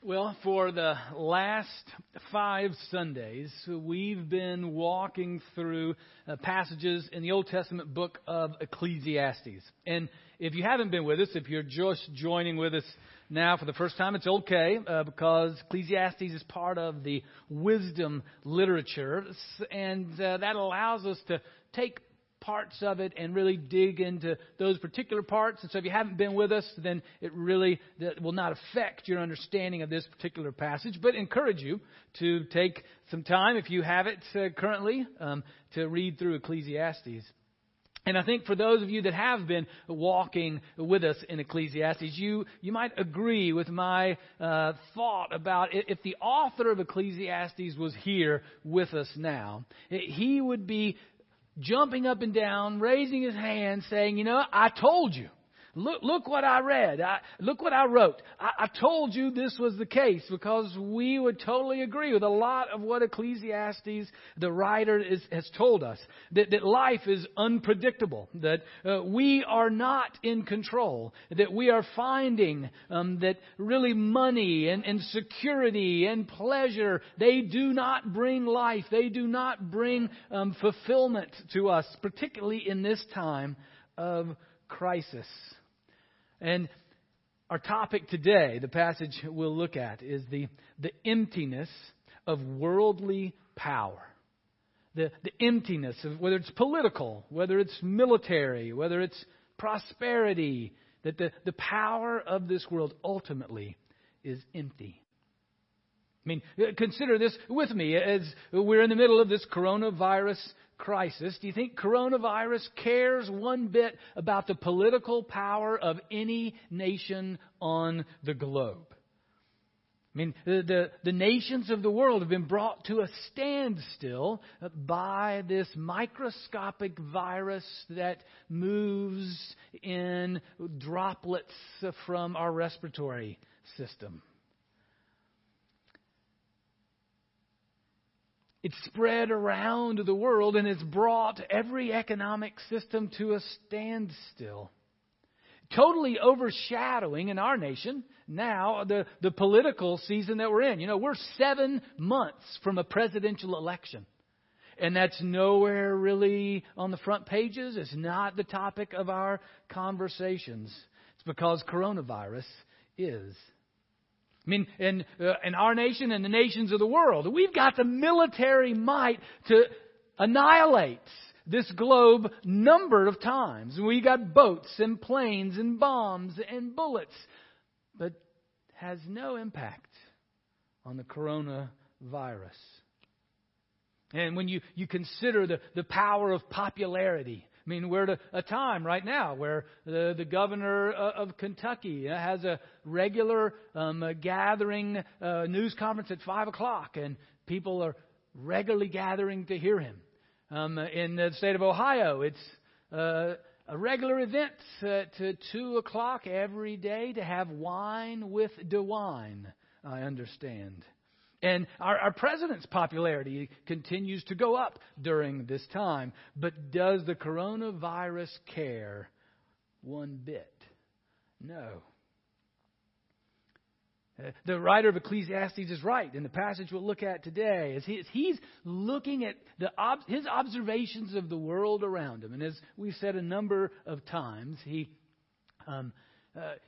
Well, for the last 5 Sundays, we've been walking through passages in the Old Testament book of Ecclesiastes. And if you haven't been with us, if you're just joining with us now for the first time, it's okay because Ecclesiastes is part of the wisdom literature, and that allows us to take parts of it and really dig into those particular parts. And so if you haven't been with us, then it really will not affect your understanding of this particular passage, but encourage you to take some time, if you have it currently, to read through Ecclesiastes. And I think for those of you that have been walking with us in Ecclesiastes, you might agree with my thought about if the author of Ecclesiastes was here with us now, he would be jumping up and down, raising his hand, saying, you know, I told you. Look what I read. Look what I wrote. I told you this was the case, because we would totally agree with a lot of what Ecclesiastes, the writer, has told us. That life is unpredictable. That we are not in control. That we are finding that really money and security and pleasure, they do not bring life. They do not bring fulfillment to us, particularly in this time of crisis. And our topic today, the passage we'll look at, is the emptiness of worldly power. The emptiness of whether it's political, whether it's military, whether it's prosperity, that the power of this world ultimately is empty. I mean, consider this with me as we're in the middle of this coronavirus crisis. Do you think coronavirus cares one bit about the political power of any nation on the globe? I mean, the nations of the world have been brought to a standstill by this microscopic virus that moves in droplets from our respiratory system. It's spread around the world, and it's brought every economic system to a standstill, totally overshadowing in our nation now the political season that we're in. You know, we're 7 months from a presidential election, and that's nowhere really on the front pages. It's not the topic of our conversations. It's because coronavirus is. I mean, in our nation and the nations of the world, we've got the military might to annihilate this globe number of times. We've got boats and planes and bombs and bullets, but has no impact on the coronavirus. And when you consider the power of popularity, I mean, we're at a time right now where the governor of Kentucky has a regular gathering news conference at 5 o'clock, and people are regularly gathering to hear him. In the state of Ohio, it's a regular event to 2 o'clock every day to have wine with DeWine, I understand. And our president's popularity continues to go up during this time. But does the coronavirus care one bit? No. The writer of Ecclesiastes is right in the passage we'll look at today. He's looking at his observations of the world around him. And as we've said a number of times, he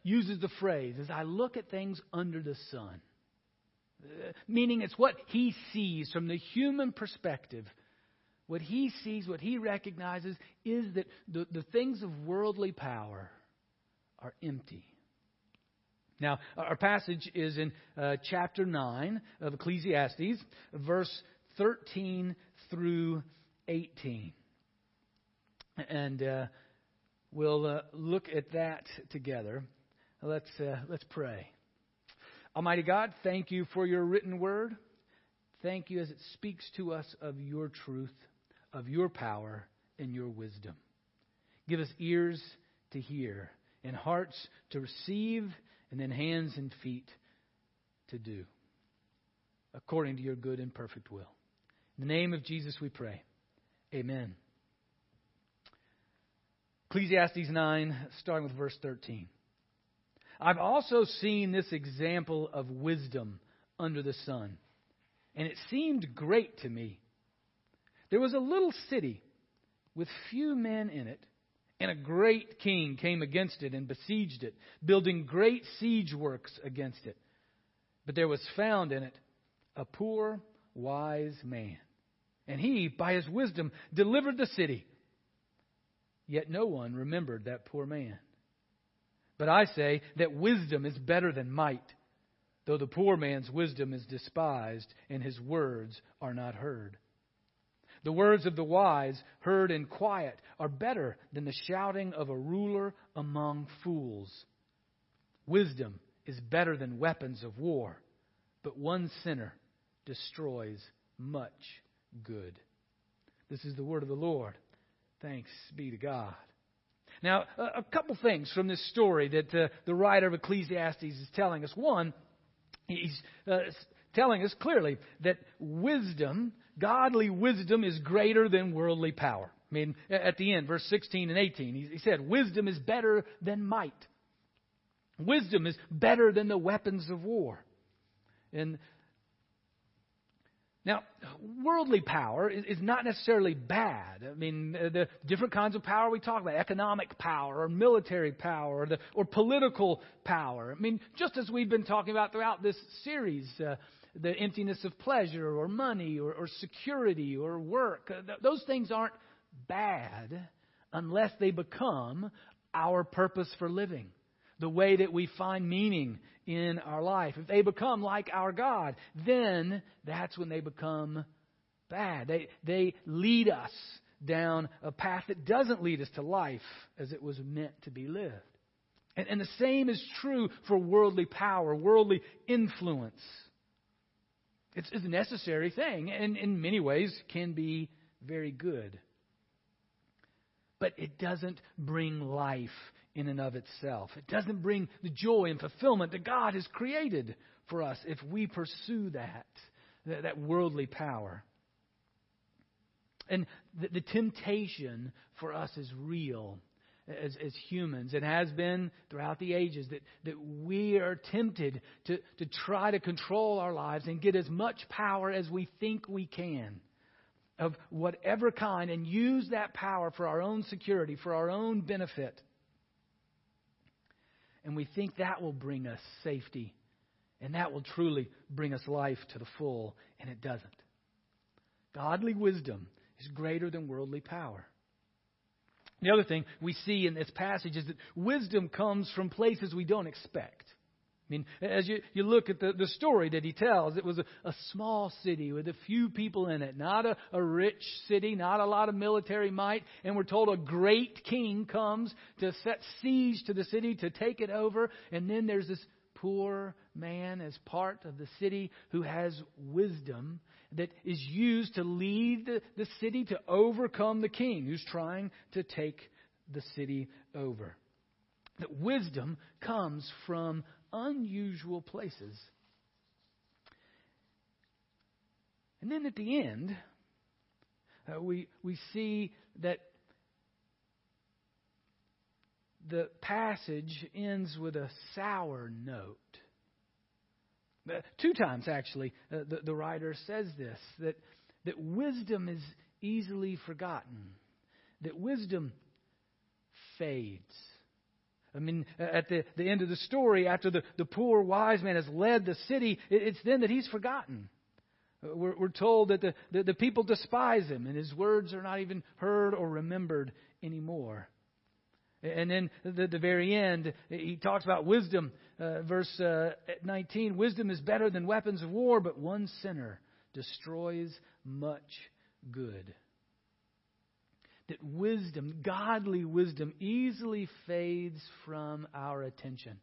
uses the phrase, as I look at things under the sun. Meaning it's what he sees from the human perspective. What he sees, what he recognizes, is that the things of worldly power are empty. Now, our passage is in chapter 9 of Ecclesiastes, verse 13 through 18. And we'll look at that together. Let's pray. Almighty God, thank you for your written word. Thank you as it speaks to us of your truth, of your power, and your wisdom. Give us ears to hear and hearts to receive, and then hands and feet to do, according to your good and perfect will. In the name of Jesus we pray. Amen. Ecclesiastes 9, starting with verse 13. I've also seen this example of wisdom under the sun, and it seemed great to me. There was a little city with few men in it, and a great king came against it and besieged it, building great siege works against it. But there was found in it a poor, wise man, and he, by his wisdom, delivered the city. Yet no one remembered that poor man. But I say that wisdom is better than might, though the poor man's wisdom is despised and his words are not heard. The words of the wise, heard in quiet, are better than the shouting of a ruler among fools. Wisdom is better than weapons of war, but one sinner destroys much good. This is the word of the Lord. Thanks be to God. Now, a couple things from this story that the writer of Ecclesiastes is telling us. One, he's telling us clearly that wisdom, godly wisdom, is greater than worldly power. I mean, at the end, verse 16 and 18, he said, wisdom is better than might. Wisdom is better than the weapons of war. And now, worldly power is not necessarily bad. I mean, the different kinds of power we talk about, economic power or military power or political power. I mean, just as we've been talking about throughout this series, the emptiness of pleasure or money or security or work, those things aren't bad unless they become our purpose for living, the way that we find meaning in our life. If they become like our God, then that's when they become bad. They lead us down a path that doesn't lead us to life as it was meant to be lived. And the same is true for worldly power, worldly influence. It's a necessary thing, and in many ways can be very good. But it doesn't bring life in and of itself. It doesn't bring the joy and fulfillment that God has created for us if we pursue that worldly power. And the temptation for us is real as humans. It has been throughout the ages that we are tempted to try to control our lives and get as much power as we think we can, of whatever kind, and use that power for our own security, for our own benefit. And we think that will bring us safety, and that will truly bring us life to the full, and it doesn't. Godly wisdom is greater than worldly power. The other thing we see in this passage is that wisdom comes from places we don't expect. I mean, as you look at the story that he tells, it was a small city with a few people in it, not a rich city, not a lot of military might. And we're told a great king comes to set siege to the city, to take it over. And then there's this poor man as part of the city who has wisdom that is used to lead the city to overcome the king who's trying to take the city over. That wisdom comes from unusual places. And then at the end, we see that the passage ends with a sour note. Two times, actually, the writer says this, that wisdom is easily forgotten, that wisdom fades. I mean, at the end of the story, after the poor wise man has led the city, it's then that he's forgotten. We're told that the people despise him, and his words are not even heard or remembered anymore. And then at the very end, he talks about wisdom. Verse 19, wisdom is better than weapons of war, but one sinner destroys much good. That wisdom, godly wisdom, easily fades from our attention.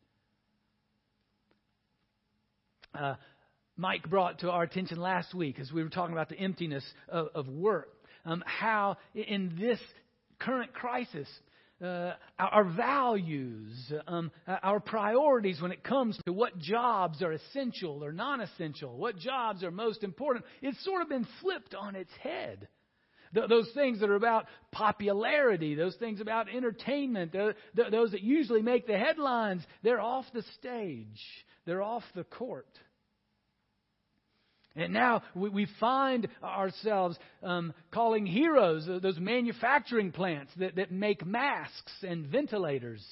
Mike brought to our attention last week, as we were talking about the emptiness of work, how in this current crisis, our values, our priorities when it comes to what jobs are essential or non-essential, what jobs are most important, it's sort of been flipped on its head. Those things that are about popularity, those things about entertainment, those that usually make the headlines, they're off the stage. They're off the court. And now we find ourselves calling heroes those manufacturing plants that make masks and ventilators.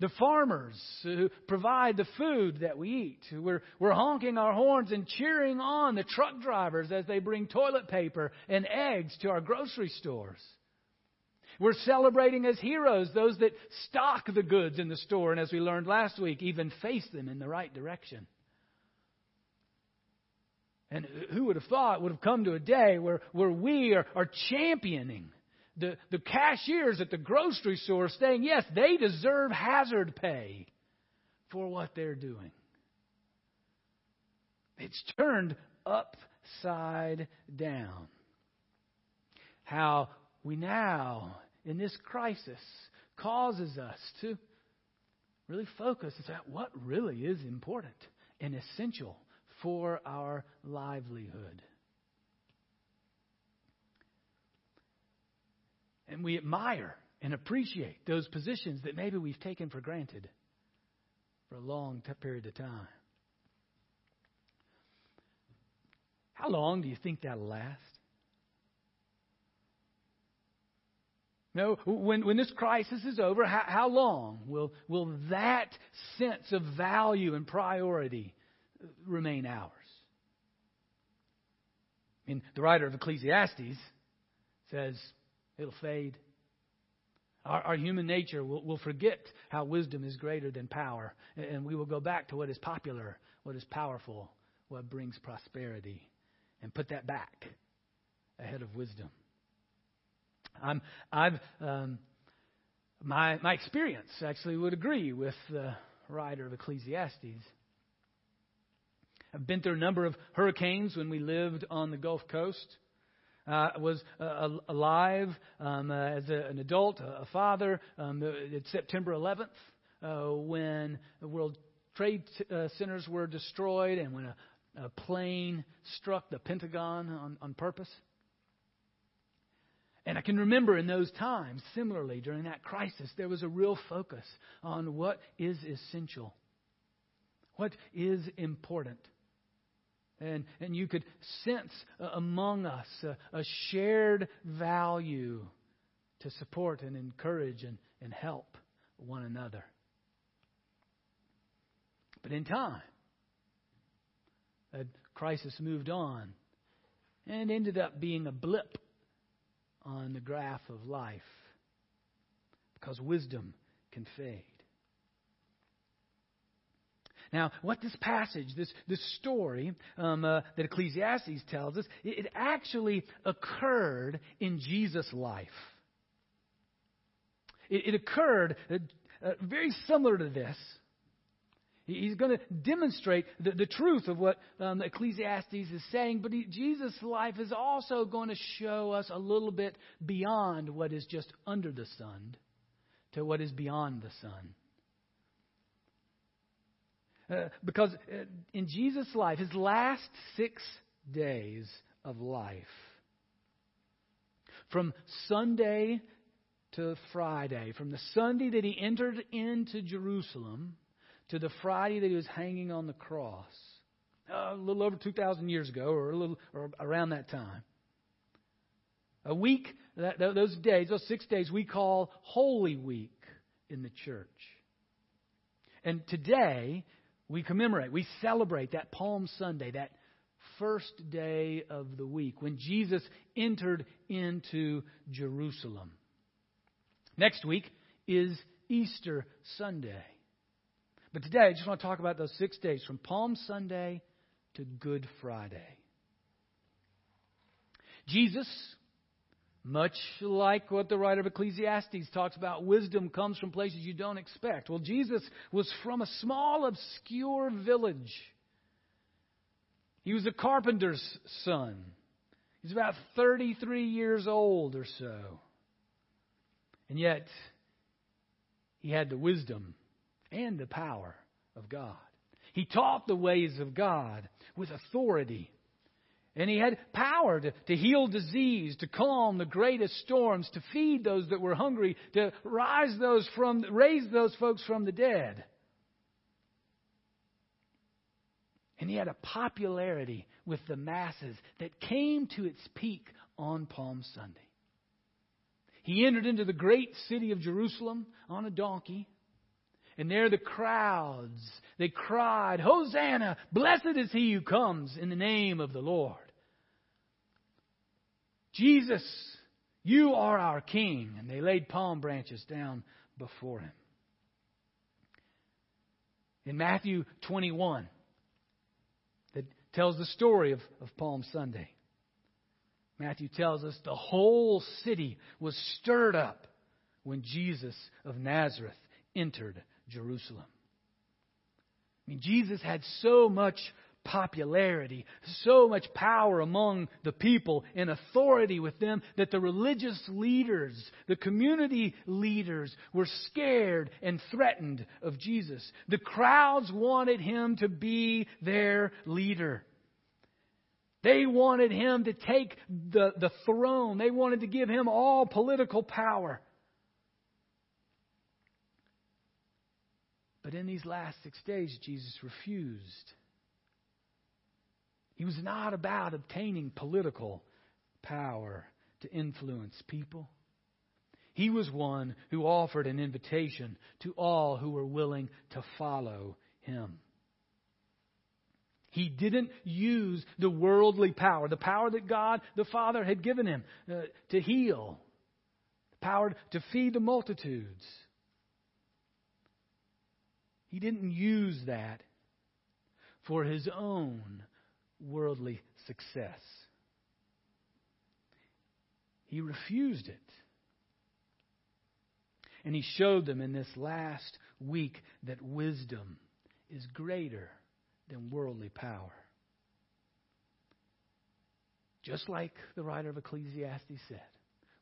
The farmers who provide the food that we eat. We're honking our horns and cheering on the truck drivers as they bring toilet paper and eggs to our grocery stores. We're celebrating as heroes those that stock the goods in the store and, as we learned last week, even face them in the right direction. And who would have thought would have come to a day where we are championing the cashiers at the grocery store, saying, yes, they deserve hazard pay for what they're doing. It's turned upside down. How we now, in this crisis, causes us to really focus on what really is important and essential for our livelihood. And we admire and appreciate those positions that maybe we've taken for granted for a long period of time. How long do you think that'll last? No, when this crisis is over, how long will that sense of value and priority remain ours? I mean, the writer of Ecclesiastes says, it'll fade. Our human nature will forget how wisdom is greater than power. And we will go back to what is popular, what is powerful, what brings prosperity. And put that back ahead of wisdom. My experience actually would agree with the writer of Ecclesiastes. I've been through a number of hurricanes when we lived on the Gulf Coast. I was alive as an adult, a father. It's September 11th when the World Trade Centers were destroyed and when a plane struck the Pentagon on purpose. And I can remember in those times, similarly, during that crisis, there was a real focus on what is essential, what is important. And you could sense among us a shared value to support and encourage and help one another. But in time, a crisis moved on and ended up being a blip on the graph of life, because wisdom can fade. Now, what this passage, this story that Ecclesiastes tells us, it actually occurred in Jesus' life. It occurred very similar to this. He's going to demonstrate the truth of what Ecclesiastes is saying, but Jesus' life is also going to show us a little bit beyond what is just under the sun to what is beyond the sun. Because in Jesus' life, his last 6 days of life, from Sunday to Friday, from the Sunday that he entered into Jerusalem to the Friday that he was hanging on the cross, a little over 2,000 years ago or around that time, a week, those 6 days we call Holy Week in the church. And today, we commemorate, we celebrate that Palm Sunday, that first day of the week when Jesus entered into Jerusalem. Next week is Easter Sunday. But today, I just want to talk about those 6 days from Palm Sunday to Good Friday. Jesus, much like what the writer of Ecclesiastes talks about, wisdom comes from places you don't expect. Well, Jesus was from a small, obscure village. He was a carpenter's son. He's about 33 years old or so. And yet, he had the wisdom and the power of God. He taught the ways of God with authority. And he had power to heal disease, to calm the greatest storms, to feed those that were hungry, to raise those folks from the dead. And he had a popularity with the masses that came to its peak on Palm Sunday. He entered into the great city of Jerusalem on a donkey. And there the crowds, they cried, "Hosanna, blessed is he who comes in the name of the Lord." "Jesus, you are our King." And they laid palm branches down before him. In Matthew 21, that tells the story of Palm Sunday. Matthew tells us the whole city was stirred up when Jesus of Nazareth entered Jerusalem. I mean, Jesus had so much popularity, so much power among the people and authority with them that the religious leaders, the community leaders were scared and threatened of Jesus. The crowds wanted him to be their leader. They wanted him to take the throne. They wanted to give him all political power. But in these last 6 days, Jesus refused. He was not about obtaining political power to influence people. He was one who offered an invitation to all who were willing to follow him. He didn't use the worldly power, the power that God the Father had given him to heal, the power to feed the multitudes. He didn't use that for his own worldly success. He refused it. And he showed them in this last week that wisdom is greater than worldly power. Just like the writer of Ecclesiastes said,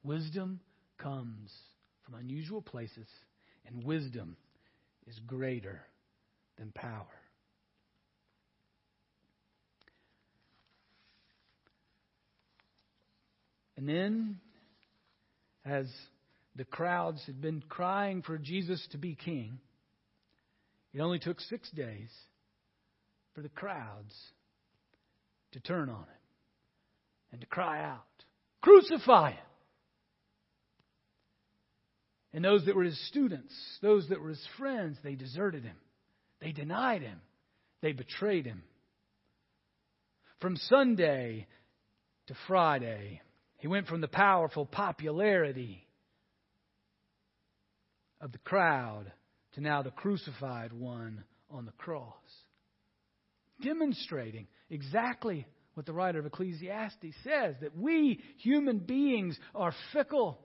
wisdom comes from unusual places, and wisdom is greater than power. And then, as the crowds had been crying for Jesus to be king, it only took 6 days for the crowds to turn on him and to cry out, "Crucify him!" And those that were his students, those that were his friends, they deserted him. They denied him. They betrayed him. From Sunday to Friday, he went from the powerful popularity of the crowd to now the crucified one on the cross, demonstrating exactly what the writer of Ecclesiastes says, that we human beings are fickle.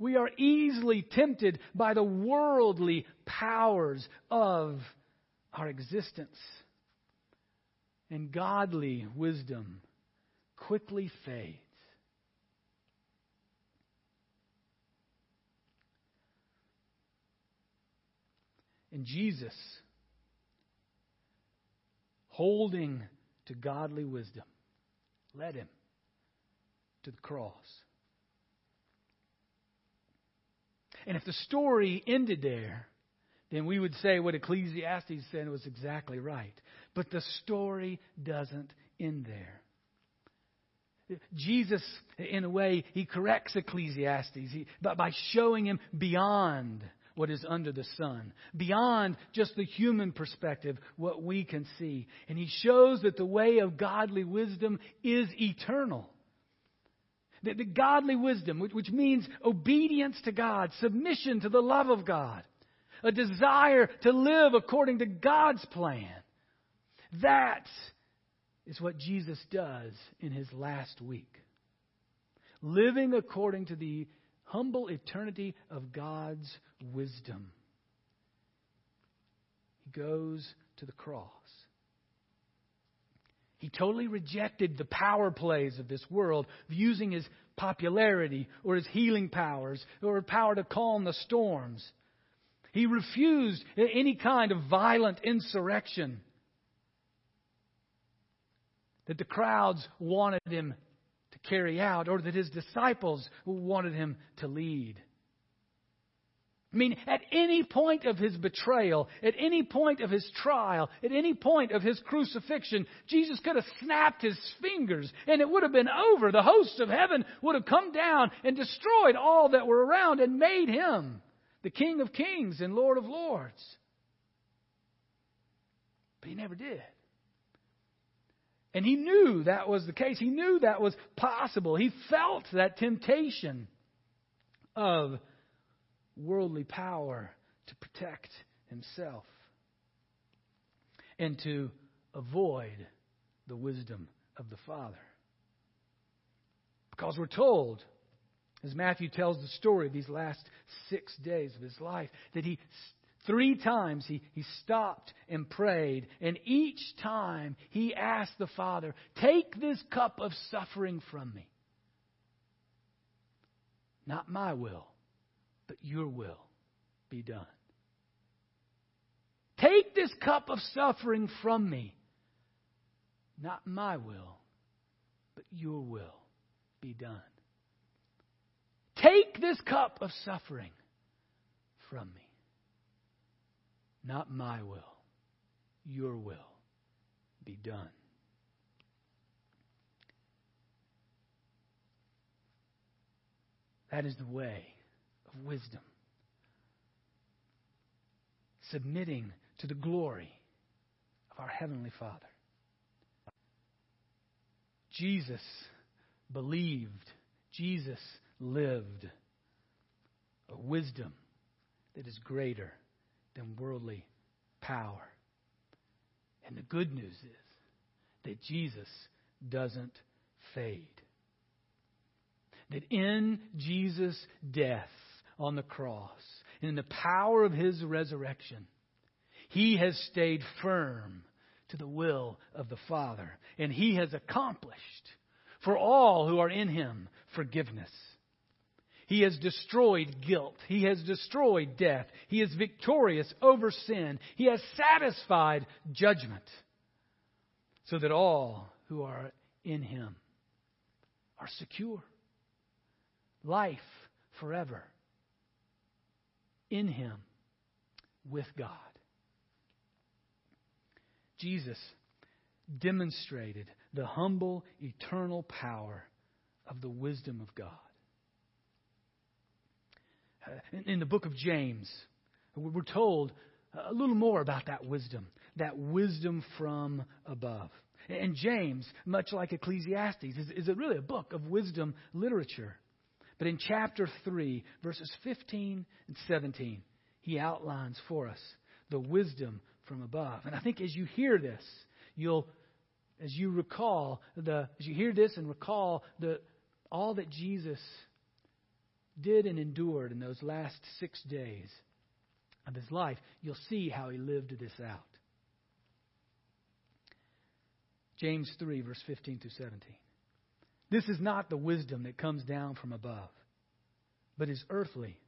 We are easily tempted by the worldly powers of our existence. And godly wisdom quickly fades. And Jesus, holding to godly wisdom, led him to the cross. And if the story ended there, then we would say what Ecclesiastes said was exactly right. But the story doesn't end there. Jesus, in a way, he corrects Ecclesiastes by showing him beyond what is under the sun, beyond just the human perspective, what we can see. And he shows that the way of godly wisdom is eternal. The godly wisdom, which means obedience to God, submission to the love of God, a desire to live according to God's plan. That is what Jesus does in his last week. Living according to the humble eternity of God's wisdom. He goes to the cross. He totally rejected the power plays of this world, using his popularity or his healing powers or power to calm the storms. He refused any kind of violent insurrection. that the crowds wanted him to carry out, or that his disciples wanted him to lead. I mean, at any point of his betrayal, at any point of his trial, at any point of his crucifixion, Jesus could have snapped his fingers and it would have been over. The hosts of heaven would have come down and destroyed all that were around and made him the King of Kings and Lord of Lords. But he never did. And he knew that was the case. He knew that was possible. He felt that temptation of worldly power to protect himself and to avoid the wisdom of the Father. Because we're told, as Matthew tells the story of these last 6 days of his life, that three times he stopped and prayed, and each time he asked the Father, "Take this cup of suffering from me. Not my will, but your will be done. Take this cup of suffering from me. Not my will, but your will be done. Take this cup of suffering from me. Not my will, your will be done." That is the way of wisdom. Submitting to the glory of our Heavenly Father. Jesus believed. Jesus lived a wisdom that is greater than worldly power. And the good news is that Jesus doesn't fade. That in Jesus' death on the cross, in the power of his resurrection, he has stayed firm to the will of the Father. And he has accomplished for all who are in him forgiveness. He has destroyed guilt. He has destroyed death. He is victorious over sin. He has satisfied judgment so that all who are in him are secure. Life forever. In him, with God. Jesus demonstrated the humble, eternal power of the wisdom of God. In the book of James, we're told a little more about that wisdom from above. And James, much like Ecclesiastes, is really a book of wisdom literature. But in chapter 3, verses 15 and 17, he outlines for us the wisdom from above. And I think as you hear this, as you hear this and recall all that Jesus did and endured in those last 6 days of his life, you'll see how he lived this out. James 3, verse 15 through 17. "This is not the wisdom that comes down from above, but is earthly,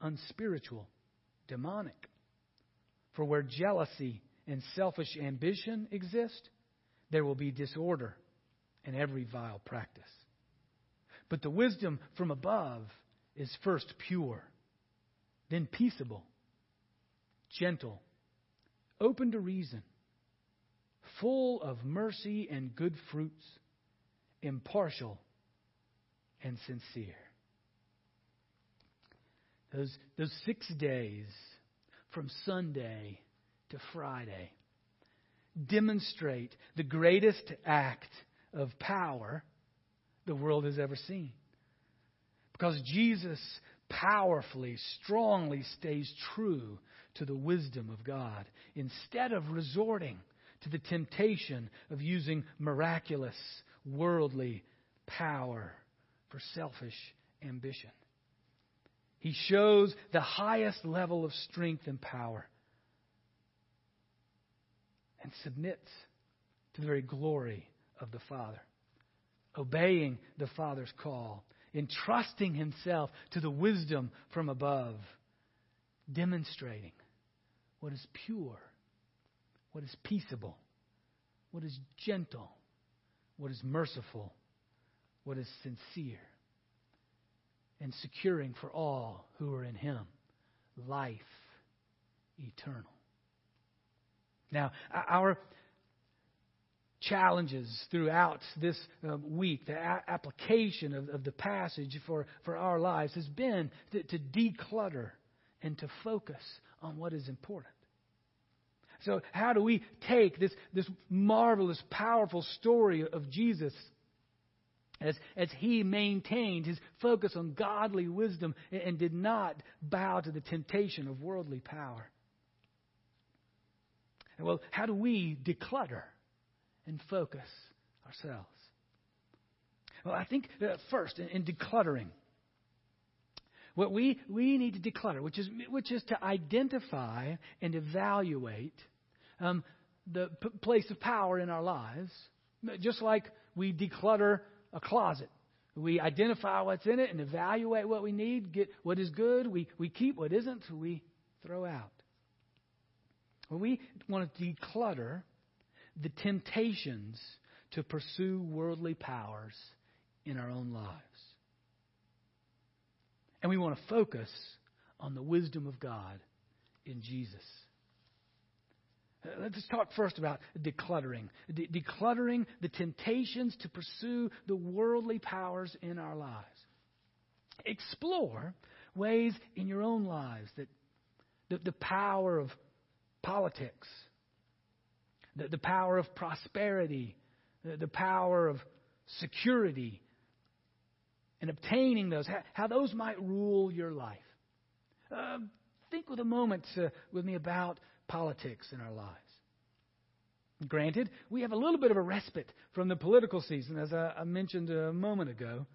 unspiritual, demonic. For where jealousy and selfish ambition exist, there will be disorder and every vile practice. But the wisdom from above is first pure, then peaceable, gentle, open to reason, full of mercy and good fruits, impartial and sincere." Those 6 days from Sunday to Friday demonstrate the greatest act of power the world has ever seen. Because Jesus powerfully, strongly stays true to the wisdom of God instead of resorting to the temptation of using miraculous worldly power for selfish ambition. He shows the highest level of strength and power and submits to the very glory of the Father, obeying the Father's call, entrusting himself to the wisdom from above, demonstrating what is pure, what is peaceable, what is gentle, what is merciful, what is sincere, and securing for all who are in him life eternal. Now, our challenges throughout this week, the application of the passage for our lives has been to declutter and to focus on what is important. So how do we take this marvelous, powerful story of Jesus as he maintained his focus on godly wisdom and did not bow to the temptation of worldly power? And well, how do we declutter and focus ourselves? Well, I think first in decluttering, what we need to declutter, which is to identify and evaluate the place of power in our lives, just like we declutter a closet. We identify what's in it and evaluate what we need, get what is good, we keep what isn't, we throw out. Well, we want to declutter the temptations to pursue worldly powers in our own lives. And we want to focus on the wisdom of God in Jesus. Let's talk first about decluttering. Decluttering the temptations to pursue the worldly powers in our lives. Explore ways in your own lives that the power of politics, the power of prosperity, the power of security, and obtaining those, how those might rule your life. Think with a moment with me about politics in our lives. Granted, we have a little bit of a respite from the political season, as I mentioned a moment ago.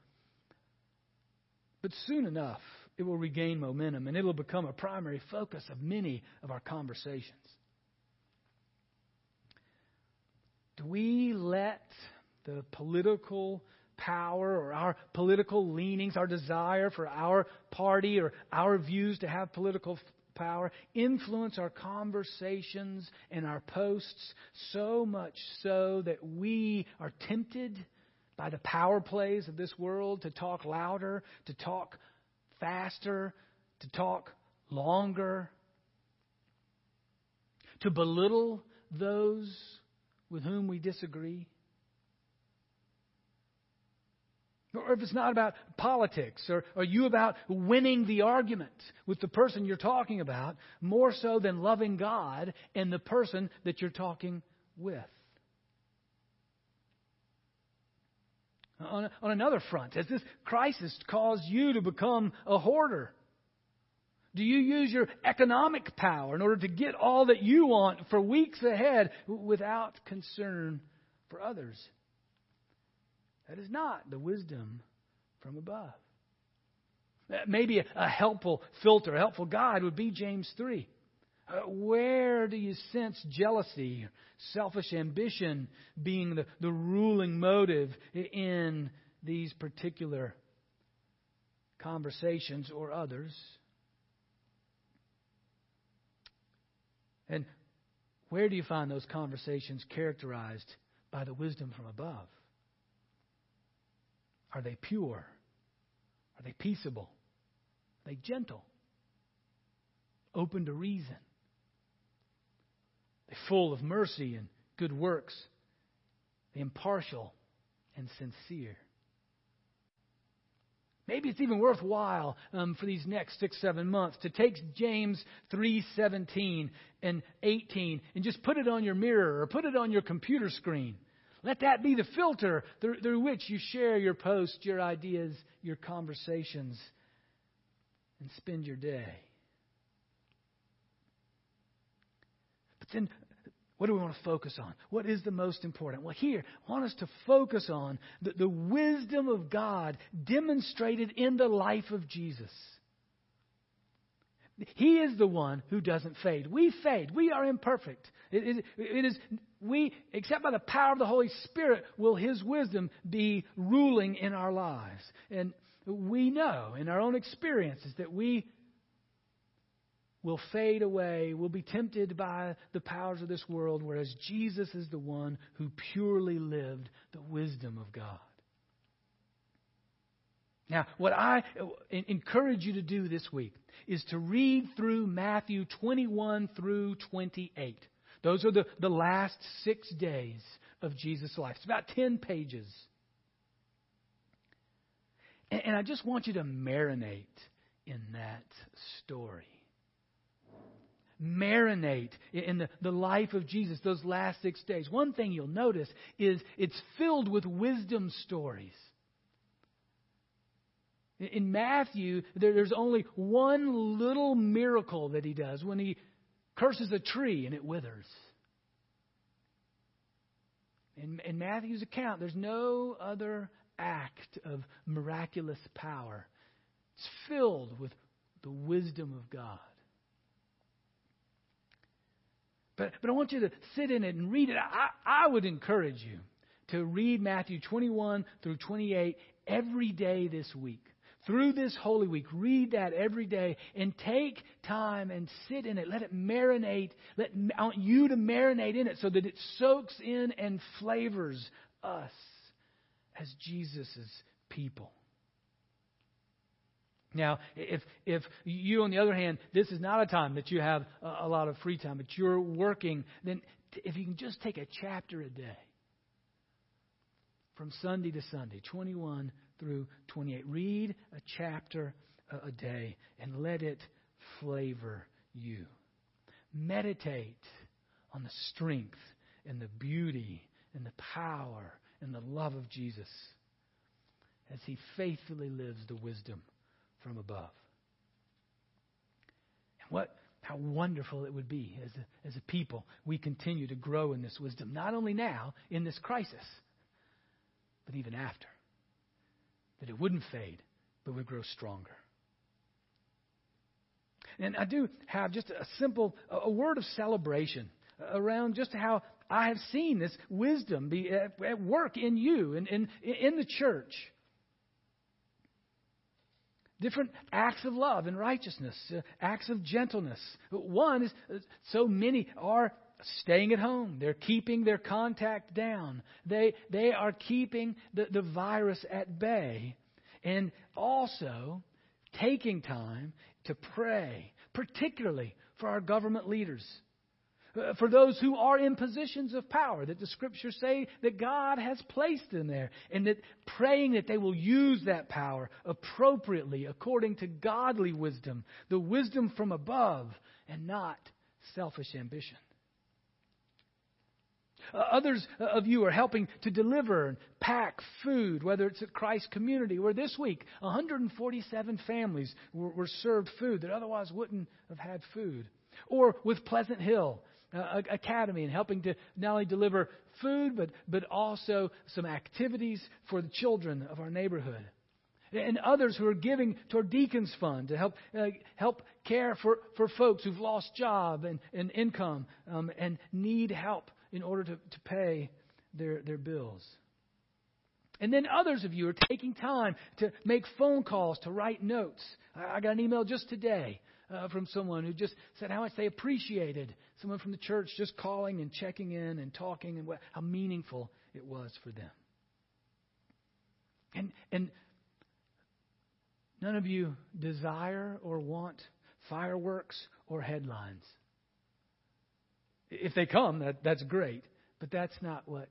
But soon enough, it will regain momentum, and it will become a primary focus of many of our conversations. Do we let the political power or our political leanings, our desire for our party or our views to have political power influence our conversations and our posts so much so that we are tempted by the power plays of this world to talk louder, to talk faster, to talk longer, to belittle those with whom we disagree? Or if it's not about politics, or are you about winning the argument with the person you're talking about more so than loving God and the person that you're talking with? On another front, has this crisis caused you to become a hoarder? Do you use your economic power in order to get all that you want for weeks ahead without concern for others? That is not the wisdom from above. Maybe a helpful filter, a helpful guide would be James 3. Where do you sense jealousy, selfish ambition being the ruling motive in these particular conversations or others? And where do you find those conversations characterized by the wisdom from above? Are they pure? Are they peaceable? Are they gentle? Open to reason? Are they full of mercy and good works? Are they impartial and sincere? Maybe it's even worthwhile for these next 6-7 months to take James 3:17 and 18 and just put it on your mirror or put it on your computer screen. Let that be the filter through which you share your posts, your ideas, your conversations, and spend your day. But then, what do we want to focus on? What is the most important? Well, here, I want us to focus on the wisdom of God demonstrated in the life of Jesus. He is the one who doesn't fade. We fade. We are imperfect. Except by the power of the Holy Spirit, will His wisdom be ruling in our lives. And we know in our own experiences that we will fade away, will be tempted by the powers of this world, whereas Jesus is the one who purely lived the wisdom of God. Now, what I encourage you to do this week is to read through Matthew 21 through 28. Those are the last 6 days of Jesus' life. It's about 10 pages. And I just want you to marinate in that story. Marinate in the life of Jesus, those last 6 days. One thing you'll notice is it's filled with wisdom stories. In Matthew, there's only one little miracle that he does when he curses a tree and it withers. In Matthew's account, there's no other act of miraculous power. It's filled with the wisdom of God. But I want you to sit in it and read it. I would encourage you to read Matthew 21 through 28 every day this week. Through this Holy Week, read that every day and take time and sit in it. Let it marinate. I want you to marinate in it so that it soaks in and flavors us as Jesus' people. Now, if you, on the other hand, this is not a time that you have a lot of free time, but you're working, then if you can just take a chapter a day from Sunday to Sunday, 21 through 28. Read a chapter a day and let it flavor you. Meditate on the strength and the beauty and the power and the love of Jesus as he faithfully lives the wisdom from above. And how wonderful it would be as a people we continue to grow in this wisdom, not only now in this crisis, but even after. That it wouldn't fade, but would grow stronger. And I do have just a word of celebration around just how I have seen this wisdom be at work in you and in the church. Different acts of love and righteousness, acts of gentleness. One is so many are staying at home. They're keeping their contact down. They are keeping the virus at bay and also taking time to pray, particularly for our government leaders, for those who are in positions of power that the Scriptures say that God has placed in there, and that praying that they will use that power appropriately according to godly wisdom, the wisdom from above, and not selfish ambition. Others of you are helping to deliver and pack food, whether it's at Christ Community, where this week 147 families were served food that otherwise wouldn't have had food. Or with Pleasant Hill Academy and helping to not only deliver food, but also some activities for the children of our neighborhood. And others who are giving to our Deacons Fund to help care for folks who've lost job and income and need help in order to pay their bills. And then others of you are taking time to make phone calls, to write notes. I got an email just today from someone who just said how much they appreciated someone from the church just calling and checking in and talking and how meaningful it was for them. And none of you desire or want fireworks or headlines. If they come, that's great. But that's not what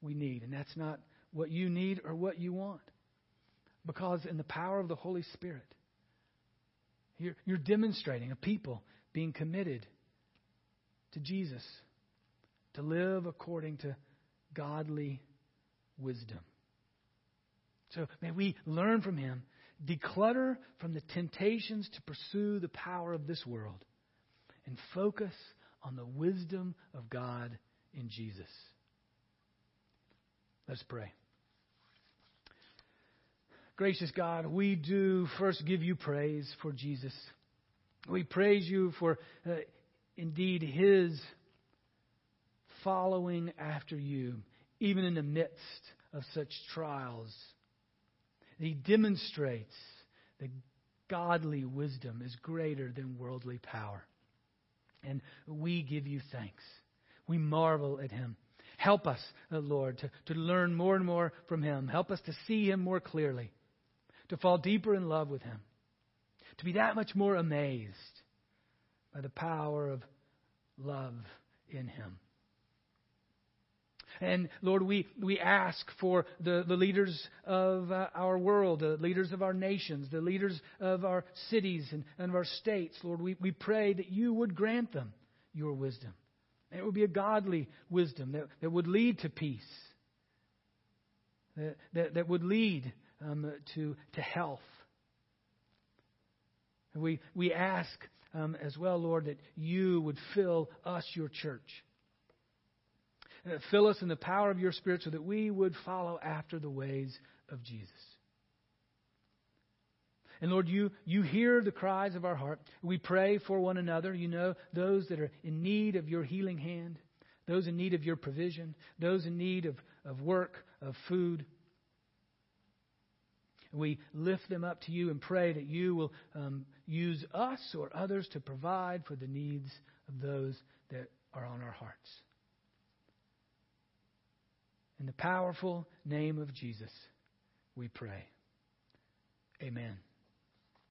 we need. And that's not what you need or what you want. Because in the power of the Holy Spirit, you're demonstrating a people being committed to Jesus, to live according to godly wisdom. So may we learn from him, declutter from the temptations to pursue the power of this world, and focus on the wisdom of God in Jesus. Let's pray. Gracious God, we do first give you praise for Jesus. We praise you for indeed his following after you, even in the midst of such trials. He demonstrates the Godly wisdom is greater than worldly power. And we give you thanks. We marvel at him. Help us, Lord, to learn more and more from him. Help us to see him more clearly, to fall deeper in love with him, to be that much more amazed by the power of love in him. And Lord, we ask for the leaders of our world, the leaders of our nations, the leaders of our cities and of our states. Lord, we pray that you would grant them your wisdom. It would be a godly wisdom that would lead to peace, that would lead to health. And we ask as well, Lord, that you would fill us, your church. Fill us in the power of your Spirit so that we would follow after the ways of Jesus. And Lord, you hear the cries of our heart. We pray for one another. You know those that are in need of your healing hand, those in need of your provision, those in need of work, of food. We lift them up to you and pray that you will use us or others to provide for the needs of those that are on our hearts. In the powerful name of Jesus, we pray. Amen.